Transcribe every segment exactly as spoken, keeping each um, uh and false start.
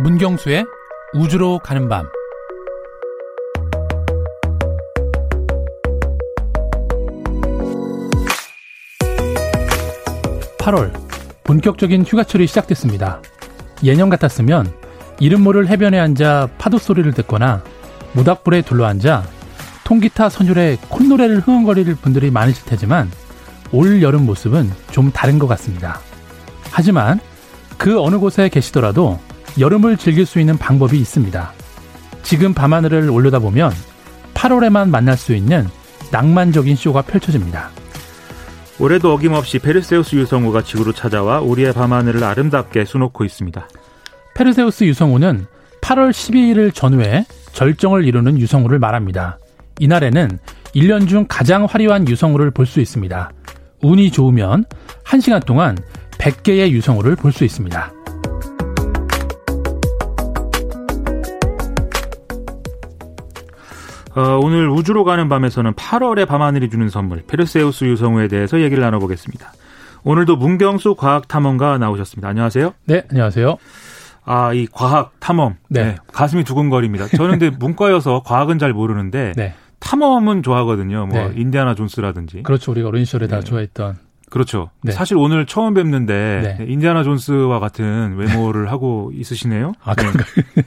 문경수의 우주로 가는 밤. 팔월 본격적인 휴가철이 시작됐습니다. 예년 같았으면 이름 모를 해변에 앉아 파도 소리를 듣거나 모닥불에 둘러앉아 통기타 선율에 콧노래를 흥얼거릴 분들이 많으실 테지만 올 여름 모습은 좀 다른 것 같습니다. 하지만 그 어느 곳에 계시더라도 여름을 즐길 수 있는 방법이 있습니다. 지금 밤하늘을 올려다보면 팔월에만 만날 수 있는 낭만적인 쇼가 펼쳐집니다. 올해도 어김없이 페르세우스 유성호가 지구로 찾아와 우리의 밤하늘을 아름답게 수놓고 있습니다. 페르세우스 유성호는 팔월 십이일을 전후해 절정을 이루는 유성호를 말합니다. 이날에는 일 년 중 가장 화려한 유성호를 볼 수 있습니다. 운이 좋으면 한 시간 동안 백 개의 유성호를 볼 수 있습니다. 어, 오늘 우주로 가는 밤에서는 팔월의 밤하늘이 주는 선물, 페르세우스 유성호에 대해서 얘기를 나눠보겠습니다. 오늘도 문경수 과학탐험가 나오셨습니다. 안녕하세요. 네, 안녕하세요. 아, 이 과학탐험. 네. 네, 가슴이 두근거립니다. 저는 근데 문과여서 과학은 잘 모르는데 네. 탐험은 좋아하거든요. 뭐 네. 인디아나 존스라든지. 그렇죠. 우리가 어린 시절에 네. 다 좋아했던. 그렇죠. 네. 사실 오늘 처음 뵙는데 네. 인디아나 존스와 같은 외모를 하고 있으시네요. 아, 그런가요?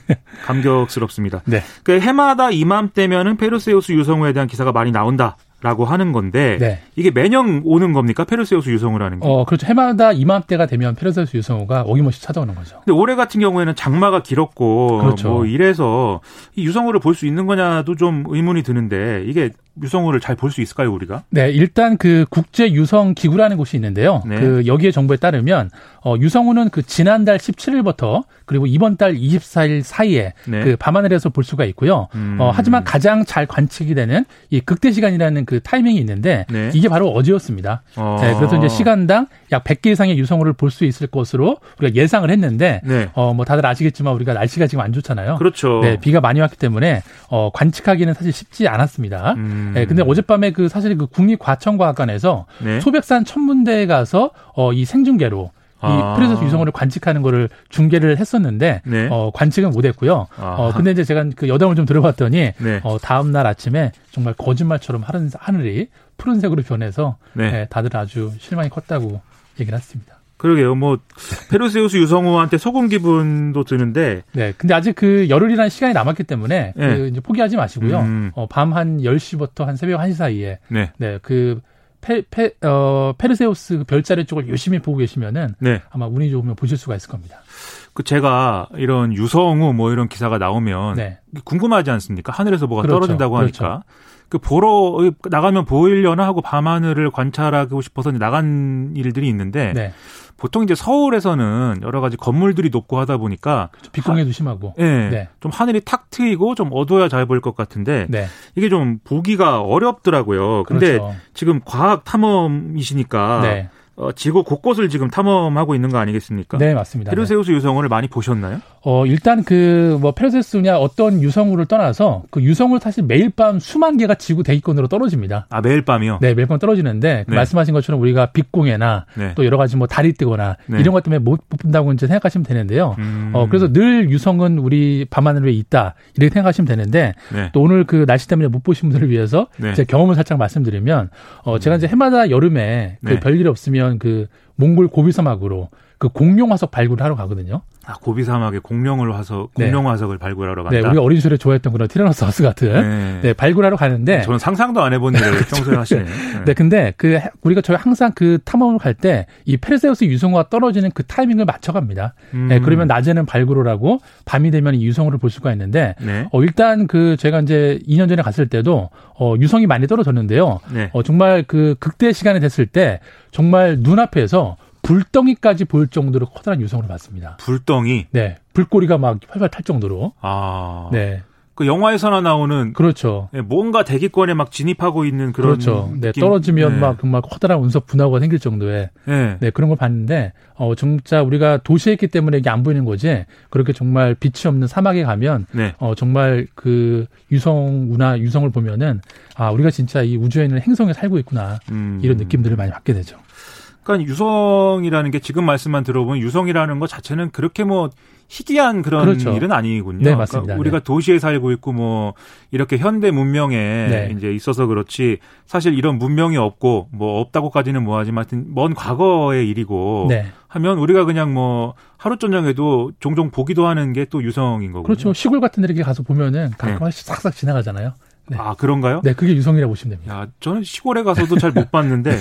네. 감격스럽습니다. 네. 그러니까 해마다 이맘때면은 페르세우스 유성호에 대한 기사가 많이 나온다라고 하는 건데 네. 이게 매년 오는 겁니까? 페르세우스 유성호라는 게? 어, 그렇죠. 해마다 이맘때가 되면 페르세우스 유성호가 어김없이 찾아오는 거죠. 근데 올해 같은 경우에는 장마가 길었고 그렇죠. 뭐 이래서 이 유성호를 볼 수 있는 거냐도 좀 의문이 드는데 이게 유성호를 잘 볼 수 있을까요, 우리가? 네, 일단 그 국제유성기구라는 곳이 있는데요. 네. 그 여기에 정보에 따르면 어, 유성호는 그 지난달 십칠일부터 그리고 이번 달 이십사일 사이에 네. 그 밤하늘에서 볼 수가 있고요. 음. 어, 하지만 가장 잘 관측이 되는 이 극대 시간이라는 그 타이밍이 있는데 네. 이게 바로 어제였습니다. 어. 네, 그래서 이제 시간당 약 백 개 이상의 유성호를 볼 수 있을 것으로 우리가 예상을 했는데 네. 어, 뭐 다들 아시겠지만 우리가 날씨가 지금 안 좋잖아요. 그렇죠. 네, 비가 많이 왔기 때문에 어, 관측하기는 사실 쉽지 않았습니다. 음. 네, 근데 어젯밤에 그 사실 그 국립과천과학관에서 네. 소백산 천문대에 가서 어, 이 생중계로 이 아. 페르세우스 유성호를 관측하는 거를 중계를 했었는데 네. 어, 관측은 못했고요. 아. 어, 근데 이제 제가 그 여담을 좀 들어봤더니 네. 어, 다음 날 아침에 정말 거짓말처럼 하늘, 하늘이 푸른색으로 변해서 네. 네, 다들 아주 실망이 컸다고 얘기를 했습니다. 그러게요. 뭐 페르세우스 유성호한테 속은 기분도 드는데. 네. 근데 아직 그 열흘이라는 시간이 남았기 때문에 네. 그 이제 포기하지 마시고요. 음. 어, 밤 한 열 시부터 한 새벽 한 시 사이에 네. 네. 그 페, 페, 어, 페르세우스 별자리 쪽을 열심히 보고 계시면은 네. 아마 운이 좋으면 보실 수가 있을 겁니다. 그 제가 이런 유성호 뭐 이런 기사가 나오면 네. 궁금하지 않습니까? 하늘에서 뭐가 그렇죠. 떨어진다고 하니까. 그렇죠. 그 보러 나가면 보이려나 하고 밤하늘을 관찰하고 싶어서 나간 일들이 있는데 네. 보통 이제 서울에서는 여러 가지 건물들이 높고 하다 보니까 빛공해도 심하고 네. 네. 좀 하늘이 탁 트이고 좀 어두워야 잘 보일 것 같은데 네. 이게 좀 보기가 어렵더라고요. 근데 그렇죠. 지금 과학 탐험이시니까 네. 어, 지구 곳곳을 지금 탐험하고 있는 거 아니겠습니까? 네, 맞습니다. 페르세우스 네. 유성호를 많이 보셨나요? 어, 일단 그 뭐 페르세우스냐 어떤 유성호를 떠나서 그 유성호 사실 매일 밤 수만 개가 지구 대기권으로 떨어집니다. 아, 매일 밤이요? 네, 매일 밤 떨어지는데 네. 말씀하신 것처럼 우리가 빛공해나 네. 또 여러 가지 뭐 달이 뜨거나 네. 이런 것 때문에 못 본다고 이제 생각하시면 되는데요. 음. 어, 그래서 늘 유성은 우리 밤하늘에 있다 이렇게 생각하시면 되는데 네. 또 오늘 그 날씨 때문에 못 보신 분들을 위해서 네. 제 경험을 살짝 말씀드리면 어, 제가 이제 해마다 여름에 그 네. 별일 없으면 그 몽골 고비 사막으로 그 공룡 화석 발굴을 하러 가거든요. 아, 고비 사막에 공룡을 화석 공룡 네. 화석을 발굴하러 간다. 네, 우리 어린 시절에 좋아했던 그런 티라노사우스 같은 네. 네, 발굴하러 가는데 저는 상상도 안 해본 일을 평소에 하시네요. 네. 네, 근데 그 우리가 저희 항상 그 탐험을 갈 때 이 페르세우스 유성호가 떨어지는 그 타이밍을 맞춰갑니다. 음. 네, 그러면 낮에는 발굴을 하고 밤이 되면 이 유성호를 볼 수가 있는데 네. 어, 일단 그 제가 이제 이 년 전에 갔을 때도 어, 유성이 많이 떨어졌는데요. 네. 어, 정말 그 극대 시간이 됐을 때 정말 눈앞에서 불덩이까지 보일 정도로 커다란 유성호를 봤습니다. 불덩이? 네. 불꼬리가 막 활발 탈 정도로. 아. 네. 그 영화에서나 나오는. 그렇죠. 네, 뭔가 대기권에 막 진입하고 있는 그런. 그렇죠. 느낌. 네. 떨어지면 네. 막 정말 커다란 운석 분화구가 생길 정도의. 네. 네. 그런 걸 봤는데, 어, 진짜 우리가 도시에 있기 때문에 이게 안 보이는 거지. 그렇게 정말 빛이 없는 사막에 가면. 네. 어, 정말 그 유성우나 유성을 보면은, 아, 우리가 진짜 이 우주에 있는 행성에 살고 있구나. 음. 이런 느낌들을 많이 받게 되죠. 약간 유성이라는 게 지금 말씀만 들어보면 유성이라는 것 자체는 그렇게 뭐 희귀한 그런 그렇죠. 일은 아니군요. 네, 맞습니다. 그러니까 우리가 네. 도시에 살고 있고 뭐 이렇게 현대 문명에 네. 이제 있어서 그렇지 사실 이런 문명이 없고 뭐 없다고까지는 뭐하지만 하여튼 먼 과거의 일이고 네. 하면 우리가 그냥 뭐 하루 저녁에도 종종 보기도 하는 게 또 유성인 거고요. 그렇죠. 시골 같은 데 가서 보면은 가끔 네. 싹싹 지나가잖아요. 네. 아, 그런가요? 네, 그게 유성이라고 보시면 됩니다. 야, 저는 시골에 가서도 잘 못 봤는데,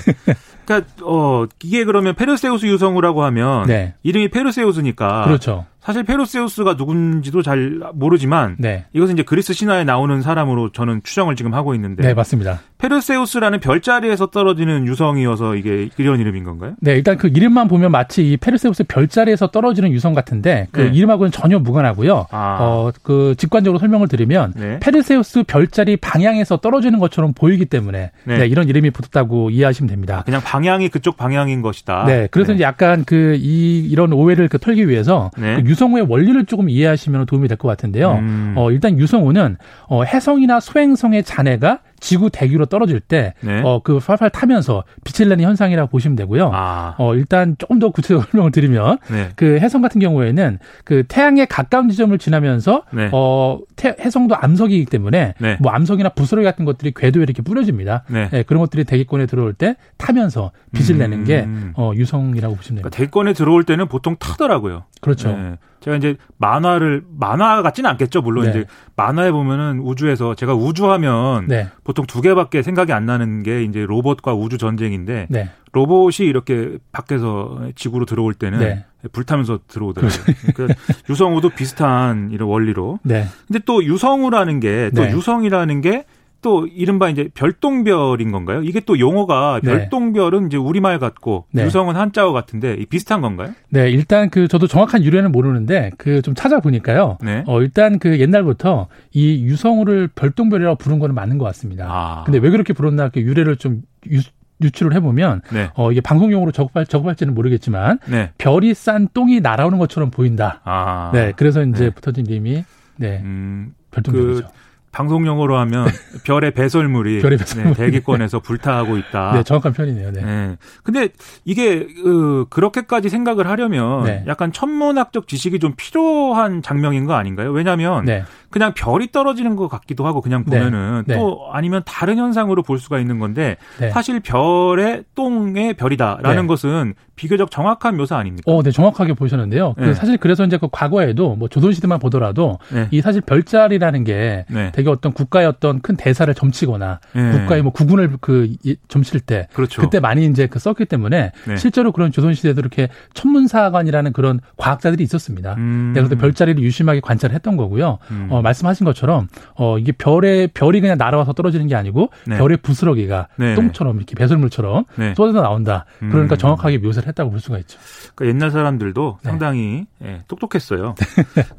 그러니까 어 이게 그러면 페르세우스 유성우라고 하면 네. 이름이 페르세우스니까, 그렇죠. 사실 페르세우스가 누군지도 잘 모르지만, 네. 이것은 이제 그리스 신화에 나오는 사람으로 저는 추정을 지금 하고 있는데, 네, 맞습니다. 페르세우스라는 별자리에서 떨어지는 유성이어서 이게 이런 이름인 건가요? 네, 일단 그 이름만 보면 마치 이 페르세우스 별자리에서 떨어지는 유성 같은데 그 네. 이름하고는 전혀 무관하고요. 아. 어, 그 직관적으로 설명을 드리면 네. 페르세우스 별자리 방향에서 떨어지는 것처럼 보이기 때문에 네. 네, 이런 이름이 붙었다고 이해하시면 됩니다. 그냥 방향이 그쪽 방향인 것이다. 네, 그래서 네. 이제 약간 그 이 이런 오해를 그 털기 위해서 네. 그 유성우의 원리를 조금 이해하시면 도움이 될 것 같은데요. 음. 어, 일단 유성우는 어, 해성이나 소행성의 잔해가 지구 대기로 떨어질 때, 네. 어, 그 팔팔 타면서 빛을 내는 현상이라고 보시면 되고요. 아. 어, 일단 조금 더 구체적으로 설명을 드리면, 네. 그 해성 같은 경우에는 그 태양의 가까운 지점을 지나면서, 네. 어, 태, 해성도 암석이기 때문에, 네. 뭐 암석이나 부스러기 같은 것들이 궤도에 이렇게 뿌려집니다. 네. 네, 그런 것들이 대기권에 들어올 때 타면서 빛을 음. 내는 게, 어, 유성이라고 보시면 됩니다. 그러니까 대기권에 들어올 때는 보통 타더라고요. 그렇죠. 네. 제가 이제 만화를, 만화 같진 않겠죠. 물론 네. 이제 만화에 보면은 우주에서 제가 우주하면 네. 보통 두 개밖에 생각이 안 나는 게 이제 로봇과 우주 전쟁인데 네. 로봇이 이렇게 밖에서 지구로 들어올 때는 네. 불타면서 들어오더라고요. 그러니까 유성우도 비슷한 이런 원리로. 네. 근데 또 유성우라는 게 또 네. 유성이라는 게 또 이른바 이제 별똥별인 건가요? 이게 또 용어가 네. 별똥별은 이제 우리말 같고 네. 유성은 한자어 같은데 비슷한 건가요? 네, 일단 그 저도 정확한 유래는 모르는데 그 좀 찾아보니까요. 네. 어, 일단 그 옛날부터 이 유성우를 별똥별이라고 부른 거는 맞는 것 같습니다. 아. 근데 왜 그렇게 부른다 그 유래를 좀 유, 유출을 해보면 네. 어, 이게 방송용으로 저급할, 저급할지는 모르겠지만 네. 별이 싼 똥이 날아오는 것처럼 보인다. 아. 네, 그래서 이제 네. 붙어진 이름이 네 음, 별똥별이죠. 그... 방송 용어로 하면 별의 배설물이, 별의 배설물이. 네, 대기권에서 불타하고 있다. 네, 정확한 편이네요. 네. 네. 근데 이게 어, 그렇게까지 생각을 하려면 네. 약간 천문학적 지식이 좀 필요한 장면인 거 아닌가요? 왜냐하면 네. 그냥 별이 떨어지는 것 같기도 하고 그냥 보면은 네. 네. 또 아니면 다른 현상으로 볼 수가 있는 건데 네. 사실 별의 똥의 별이다라는 네. 것은 비교적 정확한 묘사 아닙니까? 어, 네, 정확하게 보셨는데요. 네. 그 사실 그래서 이제 그 과거에도 뭐 조선시대만 보더라도 네. 이 사실 별자리라는 게 네. 되게 어떤 국가의 어떤 큰 대사를 점치거나 네. 국가의 뭐 국군을 그 점칠 때 그렇죠. 그때 많이 이제 그 썼기 때문에 네. 실제로 그런 조선시대도 이렇게 천문사관이라는 그런 과학자들이 있었습니다. 음. 그래서 별자리를 유심하게 관찰을 했던 거고요. 음. 어, 말씀하신 것처럼 어, 이게 별의 별이 그냥 날아와서 떨어지는 게 아니고 네. 별의 부스러기가 네. 똥처럼 이렇게 배설물처럼 네. 쏟아져 나온다. 그러니까 음. 정확하게 묘사를 했다고 볼 수가 있죠. 그러니까 옛날 사람들도 네. 상당히 예, 똑똑했어요.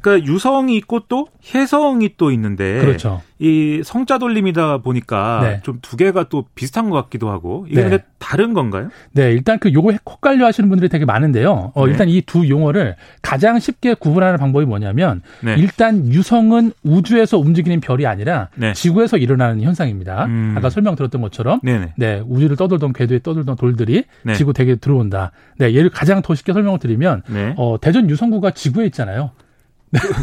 그러니까 유성이 있고 또 해성이 또 있는데 그렇죠. 이 성자 돌림이다 보니까 네. 좀 두 개가 또 비슷한 것 같기도 하고 이게 네. 다른 건가요? 네, 일단 그 요거 헷갈려 하시는 분들이 되게 많은데요. 어, 네. 일단 이 두 용어를 가장 쉽게 구분하는 방법이 뭐냐면 네. 일단 유성은 우주에서 움직이는 별이 아니라 네. 지구에서 일어나는 현상입니다. 음. 아까 설명 들었던 것처럼 네네. 네, 우주를 떠돌던 궤도에 떠돌던 돌들이 네. 지구 대기에 들어온다. 네, 얘를 가장 더 쉽게 설명을 드리면 네. 어, 대전 유성구가 지구에 있잖아요.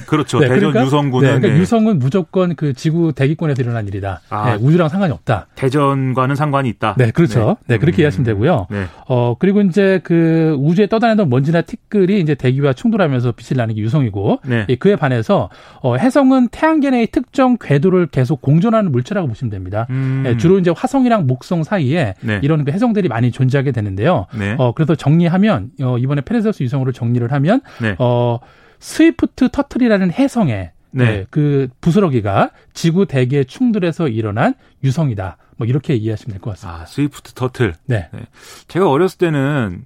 그렇죠. 네, 대전 그러니까, 유성구는. 네, 그러니까 네. 유성은 무조건 그 지구 대기권에서 일어난 일이다. 아, 네, 우주랑 상관이 없다. 대전과는 상관이 있다. 네, 그렇죠. 네, 네 그렇게 음, 이해하시면 되고요. 네. 어, 그리고 이제 그 우주에 떠다니던 먼지나 티끌이 이제 대기와 충돌하면서 빛을 나는 게 유성이고, 네. 예, 그에 반해서 어, 해성은 태양계 내의 특정 궤도를 계속 공전하는 물체라고 보시면 됩니다. 음. 예, 주로 이제 화성이랑 목성 사이에 네. 이런 그 해성들이 많이 존재하게 되는데요. 네. 어, 그래서 정리하면, 어, 이번에 페르세우스 유성으로 정리를 하면, 네. 어, 스위프트 터틀이라는 해성의 네. 네, 그 부스러기가 지구 대기에 충돌해서 일어난 유성이다. 뭐 이렇게 이해하시면 될 것 같습니다. 아, 스위프트 터틀. 네. 네. 제가 어렸을 때는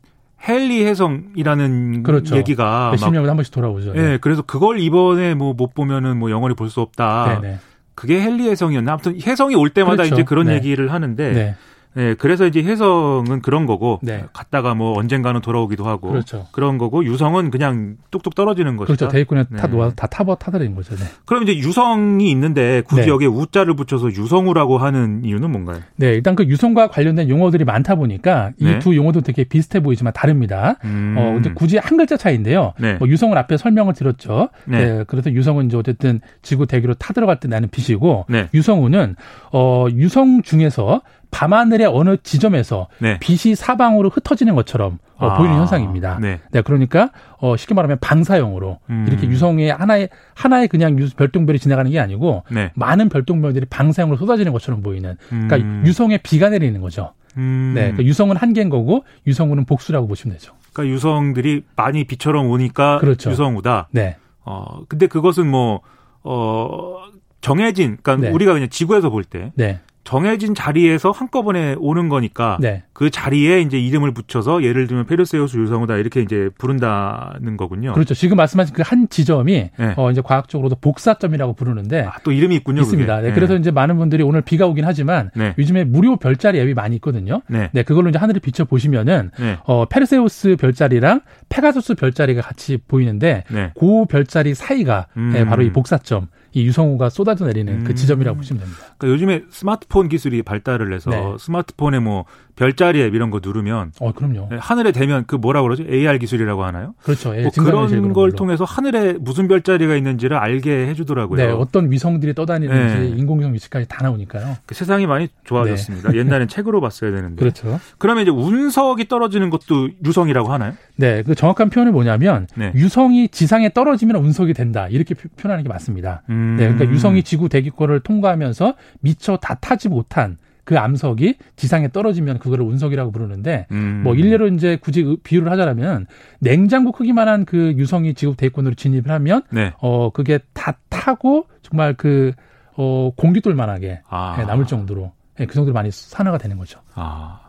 헨리 해성이라는 그렇죠. 얘기가 몇십 년마다 한 번씩 돌아오죠. 네. 네. 그래서 그걸 이번에 뭐 못 보면은 뭐 영원히 볼 수 없다. 네네. 그게 헨리 해성이었나? 아무튼 해성이 올 때마다 그렇죠. 이제 그런 네. 얘기를 하는데. 네. 네, 그래서 이제 혜성은 그런 거고 네. 갔다가 뭐 언젠가는 돌아오기도 하고 그렇죠. 그런 거고 유성은 그냥 뚝뚝 떨어지는 것이다. 그렇죠. 대입군에 네. 타 놓아서 다 타버 타들인 거죠. 네. 그럼 이제 유성이 있는데 굳이 네. 여기에 우자를 붙여서 유성우라고 하는 이유는 뭔가요? 네, 일단 그 유성과 관련된 용어들이 많다 보니까 이 두 네. 용어도 되게 비슷해 보이지만 다릅니다. 음. 어, 근데 굳이 한 글자 차이인데요. 네. 뭐 유성은 앞에 설명을 드렸죠. 네. 네, 그래서 유성은 이제 어쨌든 지구 대기로 타들어갈 때 나는 빛이고 네. 유성우는 어, 유성 중에서 밤하늘의 어느 지점에서 네. 빛이 사방으로 흩어지는 것처럼 어, 아, 보이는 현상입니다. 네, 네 그러니까 어, 쉽게 말하면 방사형으로 음. 이렇게 유성의 하나의 하나의 그냥 유, 별똥별이 지나가는 게 아니고 네. 많은 별똥별들이 방사형으로 쏟아지는 것처럼 보이는. 그러니까 음. 유성에 비가 내리는 거죠. 음. 네, 그러니까 유성은 한 개인 거고 유성우는 복수라고 보시면 되죠. 그러니까 유성들이 많이 빛처럼 오니까 그렇죠. 유성우다. 네. 어, 근데 그것은 뭐 어, 정해진, 그러니까 네. 우리가 그냥 지구에서 볼 때. 네. 정해진 자리에서 한꺼번에 오는 거니까 네. 그 자리에 이제 이름을 붙여서 예를 들면 페르세우스 유성우다 이렇게 이제 부른다는 거군요. 그렇죠. 지금 말씀하신 그 한 지점이 네. 어 이제 과학적으로도 복사점이라고 부르는데 아, 또 이름이 있군요. 있습니다. 네. 네. 그래서 이제 많은 분들이 오늘 비가 오긴 하지만 네. 요즘에 무료 별자리 앱이 많이 있거든요. 네. 네. 그걸로 이제 하늘을 비춰 보시면은 네. 어 페르세우스 별자리랑 페가수스 별자리가 같이 보이는데 네. 그 별자리 사이가 음. 네, 바로 이 복사점. 이 유성우가 쏟아져 내리는 음. 그 지점이라고 보시면 됩니다. 그러니까 요즘에 스마트폰 기술이 발달을 해서 네. 스마트폰에 뭐 별자리 앱 이런 거 누르면 어, 그럼요. 하늘에 대면 그 뭐라고 그러죠? 에이알 기술이라고 하나요? 그렇죠. 예, 뭐 그런 걸 걸로. 통해서 하늘에 무슨 별자리가 있는지를 알게 해주더라고요. 네, 어떤 위성들이 떠다니는지 네. 인공위성 위치까지 다 나오니까요. 그 세상이 많이 좋아졌습니다. 네. 옛날엔 책으로 봤어야 되는데. 그렇죠. 그러면 이제 운석이 떨어지는 것도 유성이라고 하나요? 네, 그 정확한 표현이 뭐냐면 네. 유성이 지상에 떨어지면 운석이 된다 이렇게 표현하는 게 맞습니다. 음. 네, 그러니까 유성이 지구 대기권을 통과하면서 미처 다 타지 못한 그 암석이 지상에 떨어지면 그걸 운석이라고 부르는데, 음. 뭐 일례로 이제 굳이 비유를 하자라면 냉장고 크기만한 그 유성이 지구 대기권으로 진입을 하면, 네. 어 그게 다 타고 정말 그 어 공깃돌만하게 아. 네, 남을 정도로 네, 그 정도로 많이 산화가 되는 거죠. 아.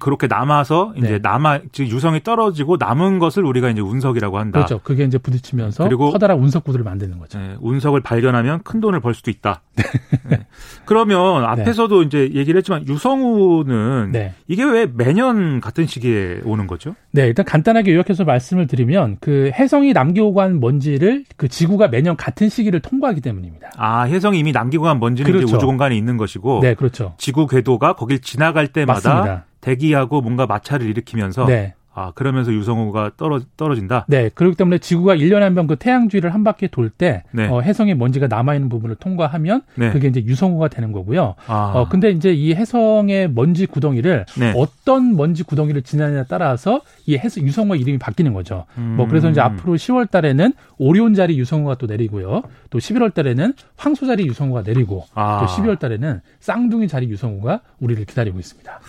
그렇게 남아서 이제 네. 남아 즉 유성이 떨어지고 남은 것을 우리가 이제 운석이라고 한다. 그렇죠. 그게 이제 부딪히면서 그리고 커다란 운석 구슬을 만드는 거죠. 네, 운석을 발견하면 큰 돈을 벌 수도 있다. 네. 네. 그러면 앞에서도 네. 이제 얘기를 했지만 유성우는 네. 이게 왜 매년 같은 시기에 오는 거죠? 네, 일단 간단하게 요약해서 말씀을 드리면 그 혜성이 남기고 간 먼지를 그 지구가 매년 같은 시기를 통과하기 때문입니다. 아, 혜성이 이미 남기고 간 먼지는 그렇죠. 이제 우주 공간에 있는 것이고, 네, 그렇죠. 지구 궤도가 거길 지나갈 때마다. 맞습니다. 대기하고 뭔가 마찰을 일으키면서 네. 아 그러면서 유성우가 떨어, 떨어진다? 네. 그렇기 때문에 지구가 일 년에 한 번 그 태양 주위를 한 바퀴 돌 때 네. 어, 혜성의 먼지가 남아있는 부분을 통과하면 네. 그게 이제 유성우가 되는 거고요. 아. 어, 근데 이제 이 혜성의 먼지 구덩이를 네. 어떤 먼지 구덩이를 지나느냐에 따라서 이 혜성, 유성우의 이름이 바뀌는 거죠. 음. 뭐 그래서 이제 앞으로 시월 달에는 오리온 자리 유성우가 또 내리고요. 또 십일월 달에는 황소 자리 유성우가 내리고 아. 또 십이월 달에는 쌍둥이 자리 유성우가 우리를 기다리고 있습니다.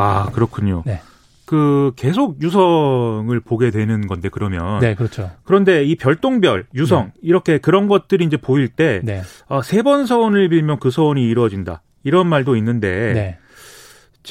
아, 그렇군요. 네. 그 계속 유성을 보게 되는 건데 그러면 네, 그렇죠. 그런데 이 별똥별, 유성 네. 이렇게 그런 것들이 이제 보일 때 네. 어, 세 번 서원을 빌면 그 서원이 이루어진다. 이런 말도 있는데 네.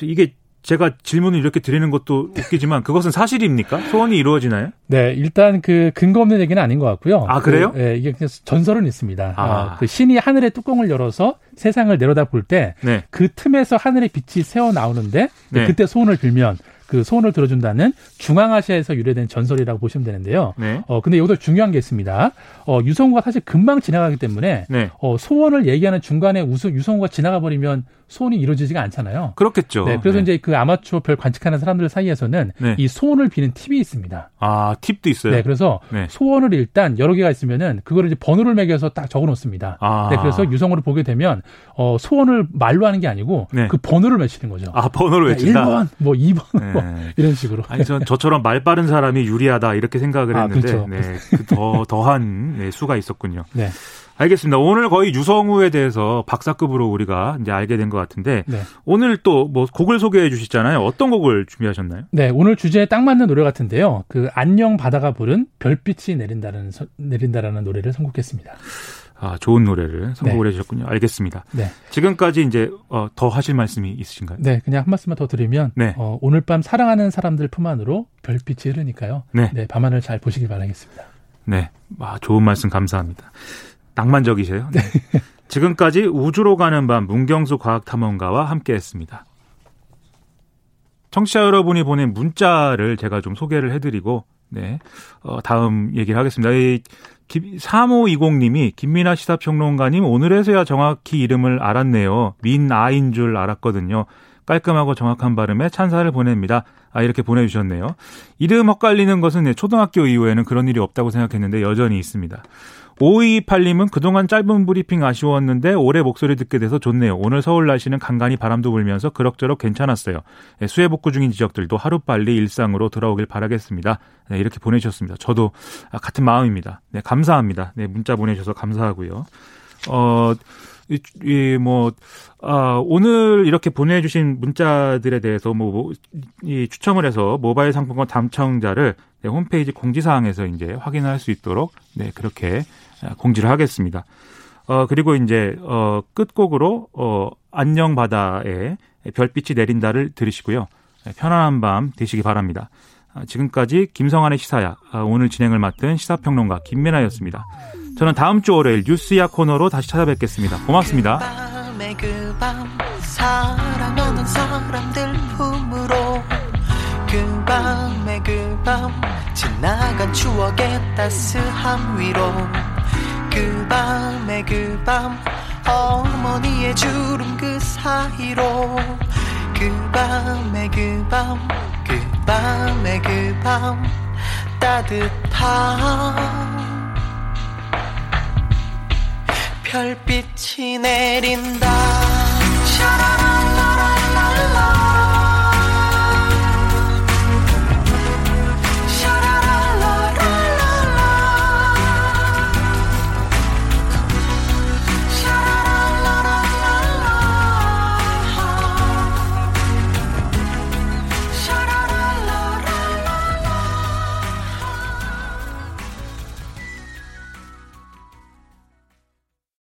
이게 제가 질문을 이렇게 드리는 것도 웃기지만 그것은 사실입니까? 소원이 이루어지나요? 네, 일단 그 근거 없는 얘기는 아닌 것 같고요. 아, 그래요? 그, 네, 이게 그냥 전설은 있습니다. 아. 어, 그 신이 하늘의 뚜껑을 열어서 세상을 내려다 볼 때 네. 그 틈에서 하늘의 빛이 새어 나오는데 네. 그때 소원을 빌면 그 소원을 들어준다는 중앙아시아에서 유래된 전설이라고 보시면 되는데요. 네. 어, 근데 여기서 중요한 게 있습니다. 어, 유성우가 사실 금방 지나가기 때문에 네. 어, 소원을 얘기하는 중간에 우수, 유성우가 지나가 버리면 소원이 이루어지지가 않잖아요. 그렇겠죠. 네, 그래서 네. 이제 그 아마추어 별 관측하는 사람들 사이에서는 네. 이 소원을 비는 팁이 있습니다. 아, 팁도 있어요? 네, 그래서 네. 소원을 일단 여러 개가 있으면은 그걸 이제 번호를 매겨서 딱 적어 놓습니다. 아. 네, 그래서 유성우를 보게 되면 어, 소원을 말로 하는 게 아니고 네. 그 번호를 외치는 거죠. 아, 번호를 외친다. 네, 일 번, 뭐 이 번, 네. 뭐 이런 식으로. 아니, 전 저처럼 말 빠른 사람이 유리하다 이렇게 생각을 아, 했는데 그렇죠. 네, 그 더, 더한 네, 수가 있었군요. 네. 알겠습니다. 오늘 거의 유성우에 대해서 박사급으로 우리가 이제 알게 된 것 같은데 네. 오늘 또 뭐 곡을 소개해 주시잖아요. 어떤 곡을 준비하셨나요? 네, 오늘 주제에 딱 맞는 노래 같은데요. 그 안녕 바다가 부른 별빛이 내린다라는 내린다라는 노래를 선곡했습니다. 아, 좋은 노래를 선곡을 네. 해주셨군요. 알겠습니다. 네. 지금까지 이제 어, 더 하실 말씀이 있으신가요? 네, 그냥 한 말씀만 더 드리면 네. 어, 오늘 밤 사랑하는 사람들뿐만으로 별빛이 흐르니까요. 네, 네 밤하늘 잘 보시길 바라겠습니다. 네, 아, 좋은 말씀 감사합니다. 낭만적이세요. 네. 지금까지 우주로 가는 밤 문경수 과학탐험가와 함께했습니다. 청취자 여러분이 보낸 문자를 제가 좀 소개를 해드리고 네, 어, 다음 얘기를 하겠습니다. 이, 삼오이공님이 김민아 시사평론가님 오늘에서야 정확히 이름을 알았네요. 민아인 줄 알았거든요. 깔끔하고 정확한 발음에 찬사를 보냅니다. 아, 이렇게 보내주셨네요. 이름 헛갈리는 것은 초등학교 이후에는 그런 일이 없다고 생각했는데 여전히 있습니다. 오이팔님은 그동안 짧은 브리핑 아쉬웠는데 올해 목소리 듣게 돼서 좋네요. 오늘 서울 날씨는 간간히 바람도 불면서 그럭저럭 괜찮았어요. 수해 복구 중인 지역들도 하루빨리 일상으로 돌아오길 바라겠습니다. 네, 이렇게 보내주셨습니다. 저도 같은 마음입니다. 네, 감사합니다. 네, 문자 보내주셔서 감사하고요. 어... 이, 이, 뭐, 아, 오늘 이렇게 보내주신 문자들에 대해서 뭐, 이 추첨을 해서 모바일 상품권 당첨자를 네, 홈페이지 공지사항에서 이제 확인을 할 수 있도록, 네, 그렇게 공지를 하겠습니다. 어, 그리고 이제, 어, 끝곡으로, 어, 안녕 바다에 별빛이 내린다를 들으시고요. 네, 편안한 밤 되시기 바랍니다. 아, 지금까지 김성환의 시사야, 아, 오늘 진행을 맡은 시사평론가 김민아였습니다. 저는 다음 주 월요일 뉴스야 코너로 다시 찾아뵙겠습니다. 고맙습니다. 밤에 그 밤 사랑하는 사람들 품으로 그 밤에 그 밤 지나간 추억의 따스함 위로 그 밤에 그 밤 어머니의 주름 그 사이로 그 밤에 그 밤 그 밤에 그 밤 따뜻한 별빛이 내린다.